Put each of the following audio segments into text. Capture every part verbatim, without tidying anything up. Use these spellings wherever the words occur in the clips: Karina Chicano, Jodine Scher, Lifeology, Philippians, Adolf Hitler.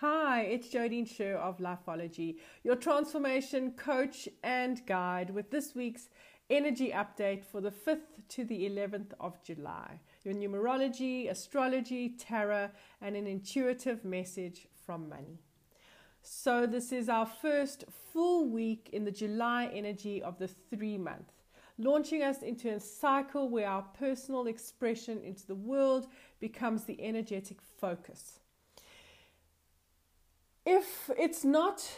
Hi, it's Jodine Scher of Lifeology, your transformation coach and guide with this week's energy update for the fifth to the eleventh of July. Your numerology, astrology, tarot, and an intuitive message from money. So this is our first full week in the July energy of the three month, launching us into a cycle where our personal expression into the world becomes the energetic focus. If it's not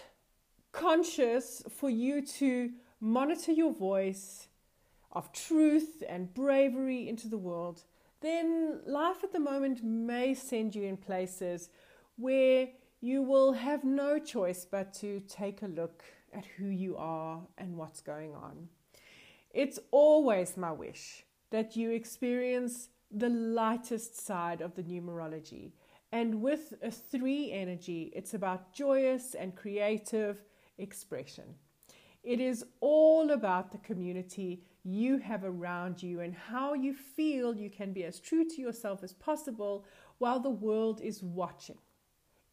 conscious for you to monitor your voice of truth and bravery into the world, then life at the moment may send you in places where you will have no choice but to take a look at who you are and what's going on. It's always my wish that you experience the lightest side of the numerology. And with a three energy, it's about joyous and creative expression. It is all about the community you have around you and how you feel you can be as true to yourself as possible while the world is watching.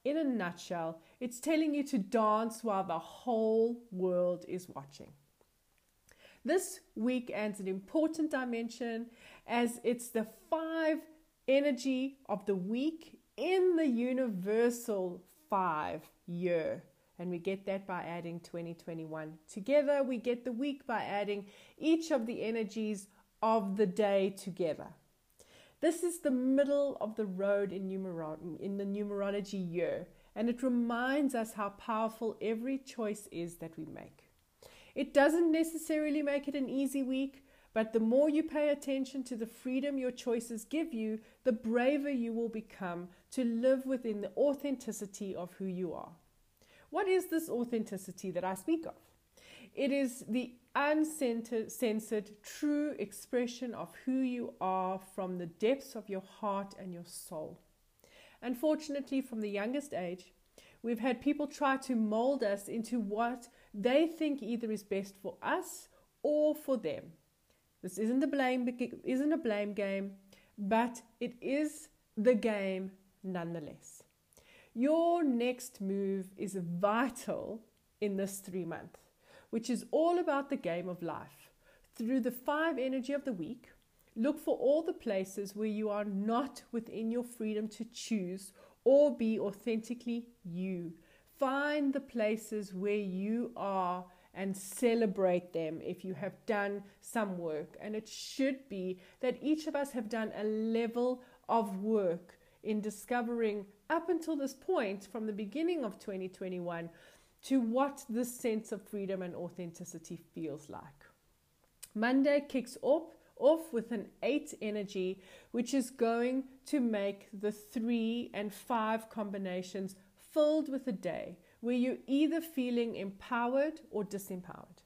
In a nutshell, it's telling you to dance while the whole world is watching. This week adds an important dimension as it's the five energy of the week in the universal five year, and we get that by adding twenty twenty-one together. We get the week by adding each of the energies of the day together. This is the middle of the road in numero- in the numerology year, and it reminds us how powerful every choice is that we make. It doesn't necessarily make it an easy week, but the more you pay attention to the freedom your choices give you, the braver you will become to live within the authenticity of who you are. What is this authenticity that I speak of? It is the uncensored, true expression of who you are from the depths of your heart and your soul. Unfortunately, from the youngest age, we've had people try to mold us into what they think either is best for us or for them. This isn't a blame, isn't a blame game, but it is the game nonetheless. Your next move is vital in this three month, which is all about the game of life. Through the five energy of the week, look for all the places where you are not within your freedom to choose or be authentically you. Find the places where you are and celebrate them if you have done some work. And it should be that each of us have done a level of work in discovering up until this point, from the beginning of twenty twenty-one, to what this sense of freedom and authenticity feels like. Monday kicks off, off with an eight energy, which is going to make the three and five combinations filled with a day where you're either feeling empowered or disempowered.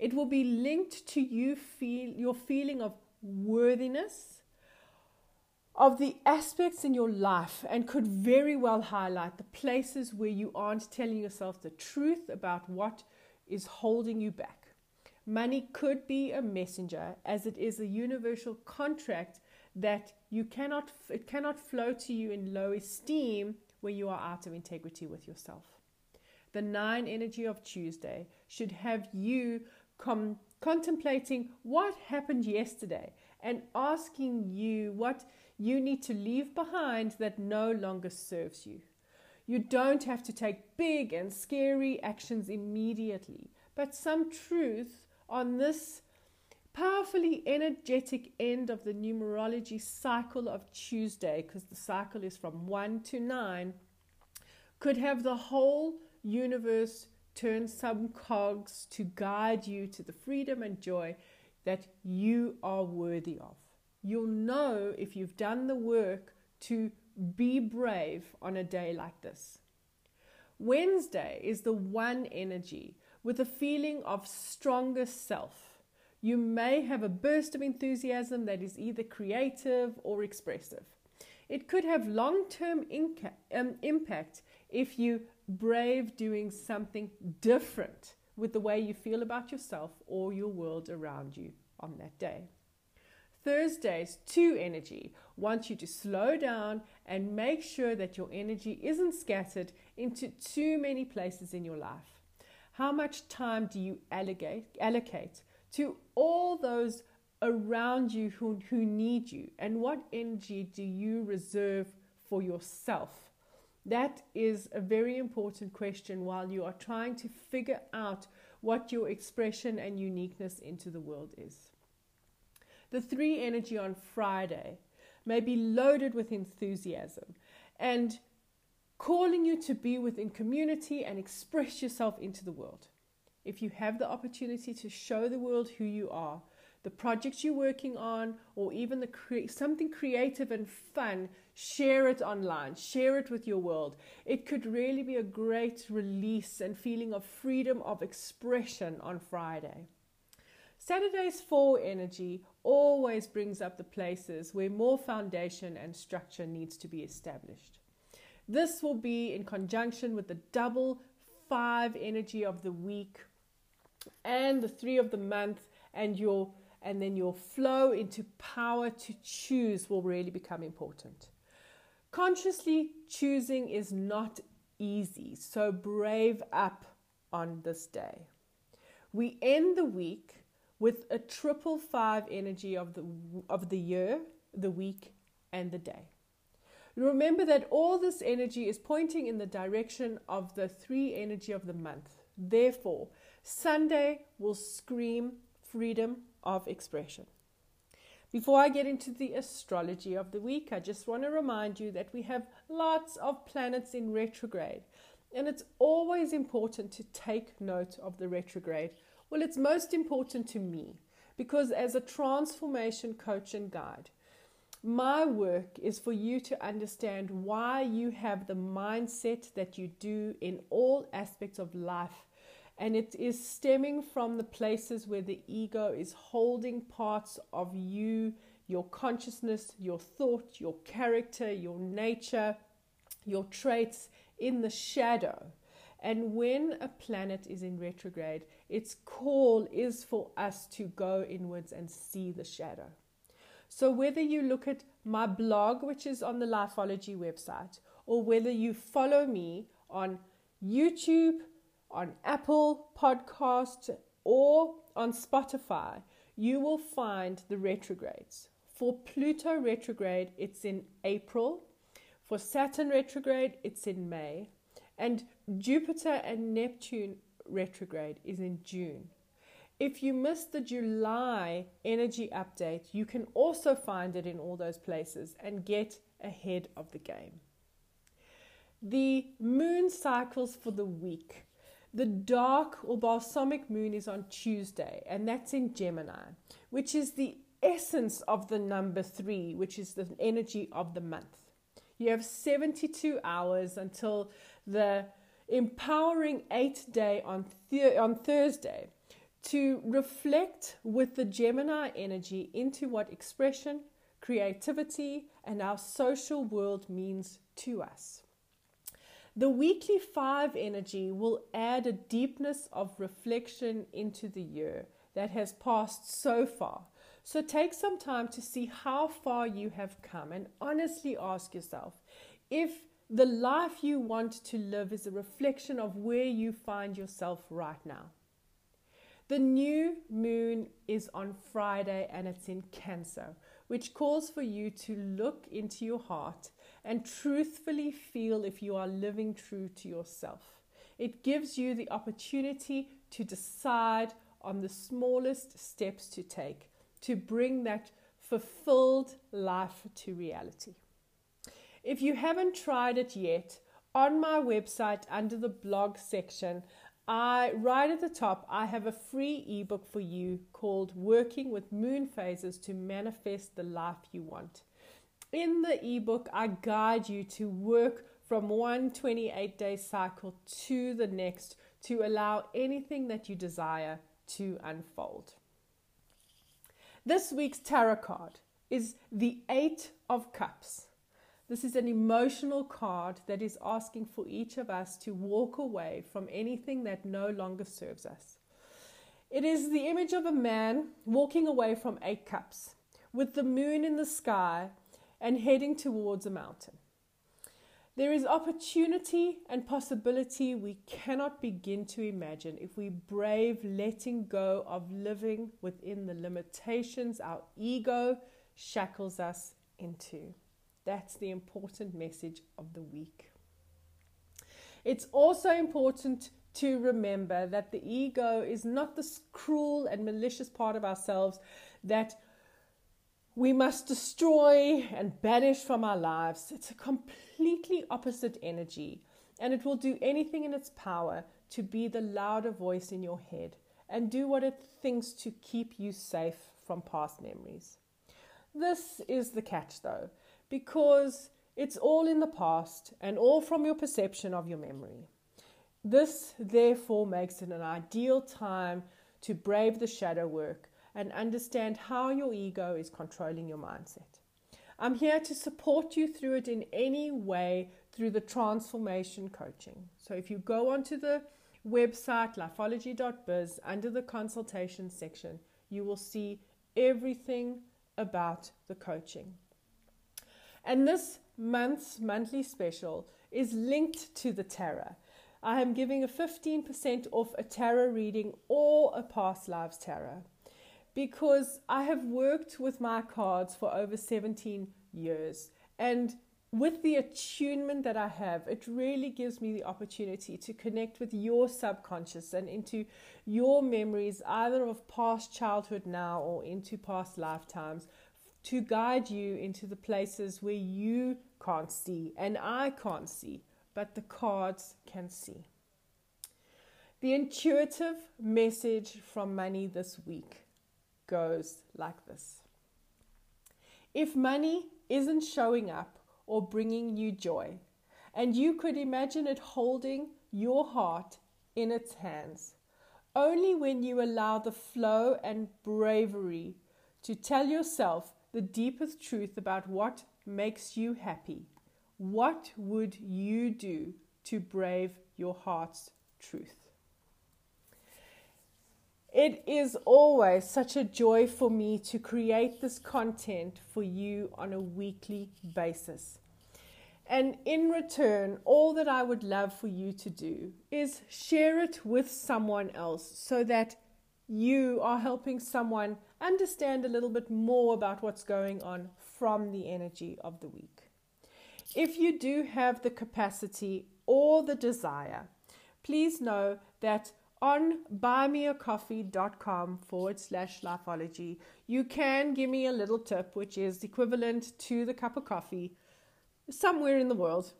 It will be linked to you feel your feeling of worthiness of the aspects in your life, and could very well highlight the places where you aren't telling yourself the truth about what is holding you back. Money could be a messenger, as it is a universal contract that you cannot it cannot flow to you in low esteem where you are out of integrity with yourself. The nine energy of Tuesday should have you com- contemplating what happened yesterday and asking you what you need to leave behind that no longer serves you. You don't have to take big and scary actions immediately, but some truth on this powerfully energetic end of the numerology cycle of Tuesday, because the cycle is from one to nine, could have the whole universe turns some cogs to guide you to the freedom and joy that you are worthy of. You'll know if you've done the work to be brave on a day like this. Wednesday is the one energy with a feeling of stronger self. You may have a burst of enthusiasm that is either creative or expressive. It could have long-term inca- um, impact if you brave doing something different with the way you feel about yourself or your world around you on that day. Thursday's two energy wants you to slow down and make sure that your energy isn't scattered into too many places in your life. How much time do you allocate, allocate to all those around you who, who need you? And what energy do you reserve for yourself? That is a very important question while you are trying to figure out what your expression and uniqueness into the world is. The three energy on Friday may be loaded with enthusiasm and calling you to be within community and express yourself into the world. If you have the opportunity to show the world who you are, the projects you're working on, or even the cre- something creative and fun, share it online, share it with your world. It could really be a great release and feeling of freedom of expression on Friday. Saturday's fall energy always brings up the places where more foundation and structure needs to be established. This will be in conjunction with the double five energy of the week and the three of the month, and your and then your flow into power to choose will really become important. Consciously choosing is not easy, so brave up on this day. We end the week with a triple five energy of the of the year, the week, and the day. Remember that all this energy is pointing in the direction of the three energy of the month. Therefore, Sunday will scream freedom of expression. Before I get into the astrology of the week, I just want to remind you that we have lots of planets in retrograde, and it's always important to take note of the retrograde. Well, it's most important to me because as a transformation coach and guide, my work is for you to understand why you have the mindset that you do in all aspects of life. And it is stemming from the places where the ego is holding parts of you, your consciousness, your thought, your character, your nature, your traits in the shadow. And when a planet is in retrograde, its call is for us to go inwards and see the shadow. So whether you look at my blog, which is on the Lifeology website, or whether you follow me on YouTube, on Apple Podcasts, or on Spotify, you will find the retrogrades. For Pluto retrograde, it's in April. For Saturn retrograde, it's in May. And Jupiter and Neptune retrograde is in June. If you missed the July energy update, you can also find it in all those places and get ahead of the game. The moon cycles for the week. The dark or balsamic moon is on Tuesday, and that's in Gemini, which is the essence of the number three, which is the energy of the month. You have seventy-two hours until the empowering eighth day on, th- on Thursday to reflect with the Gemini energy into what expression, creativity, and our social world means to us. The weekly five energy will add a deepness of reflection into the year that has passed so far. So take some time to see how far you have come and honestly ask yourself if the life you want to live is a reflection of where you find yourself right now. The new moon is on Friday and it's in Cancer, which calls for you to look into your heart and truthfully feel if you are living true to yourself. It gives you the opportunity to decide on the smallest steps to take to bring that fulfilled life to reality. If you haven't tried it yet, on my website under the blog section, I right at the top, I have a free ebook for you called Working with Moon Phases to Manifest the Life You Want. In the ebook, I guide you to work from one twenty-eight day cycle to the next to allow anything that you desire to unfold. This week's tarot card is the Eight of Cups. This is an emotional card that is asking for each of us to walk away from anything that no longer serves us. It is the image of a man walking away from eight cups, with the moon in the sky and heading towards a mountain. There is opportunity and possibility we cannot begin to imagine if we brave letting go of living within the limitations our ego shackles us into. That's the important message of the week. It's also important to remember that the ego is not this cruel and malicious part of ourselves that we must destroy and banish from our lives. It's a completely opposite energy, and it will do anything in its power to be the louder voice in your head and do what it thinks to keep you safe from past memories. This is the catch, though, because it's all in the past and all from your perception of your memory. This, therefore, makes it an ideal time to brave the shadow work and understand how your ego is controlling your mindset. I'm here to support you through it in any way through the transformation coaching. So if you go onto the website, lifeology dot biz, under the consultation section, you will see everything about the coaching. And this month's monthly special is linked to the tarot. I am giving a fifteen percent off a tarot reading or a past lives tarot, because I have worked with my cards for over seventeen years. And with the attunement that I have, it really gives me the opportunity to connect with your subconscious and into your memories, either of past childhood now or into past lifetimes, to guide you into the places where you can't see and I can't see, but the cards can see. The intuitive message from money this week goes like this. If money isn't showing up or bringing you joy, and you could imagine it holding your heart in its hands, only when you allow the flow and bravery to tell yourself the deepest truth about what makes you happy, what would you do to brave your heart's truth? It is always such a joy for me to create this content for you on a weekly basis. And in return, all that I would love for you to do is share it with someone else so that you are helping someone understand a little bit more about what's going on from the energy of the week. If you do have the capacity or the desire, please know that on buymeacoffee.com forward slash Lifeology, you can give me a little tip, which is equivalent to the cup of coffee somewhere in the world.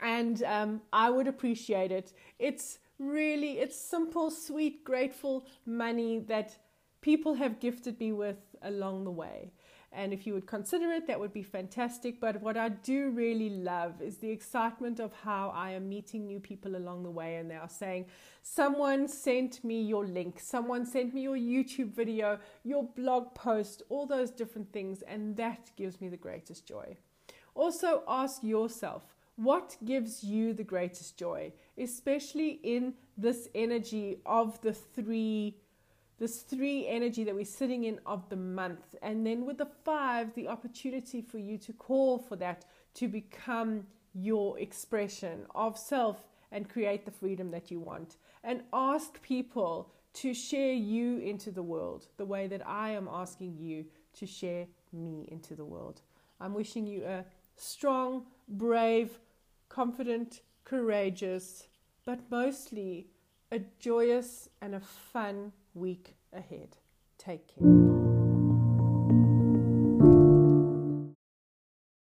And um, I would appreciate it. It's really, it's simple, sweet, grateful money that people have gifted me with along the way. And if you would consider it, that would be fantastic. But what I do really love is the excitement of how I am meeting new people along the way. And they are saying, someone sent me your link. Someone sent me your YouTube video, your blog post, all those different things. And that gives me the greatest joy. Also ask yourself, what gives you the greatest joy, especially in this energy of the three This three energy that we're sitting in of the month. And then with the five, the opportunity for you to call for that to become your expression of self and create the freedom that you want. And ask people to share you into the world the way that I am asking you to share me into the world. I'm wishing you a strong, brave, confident, courageous, but mostly a joyous and a fun week ahead. Take care.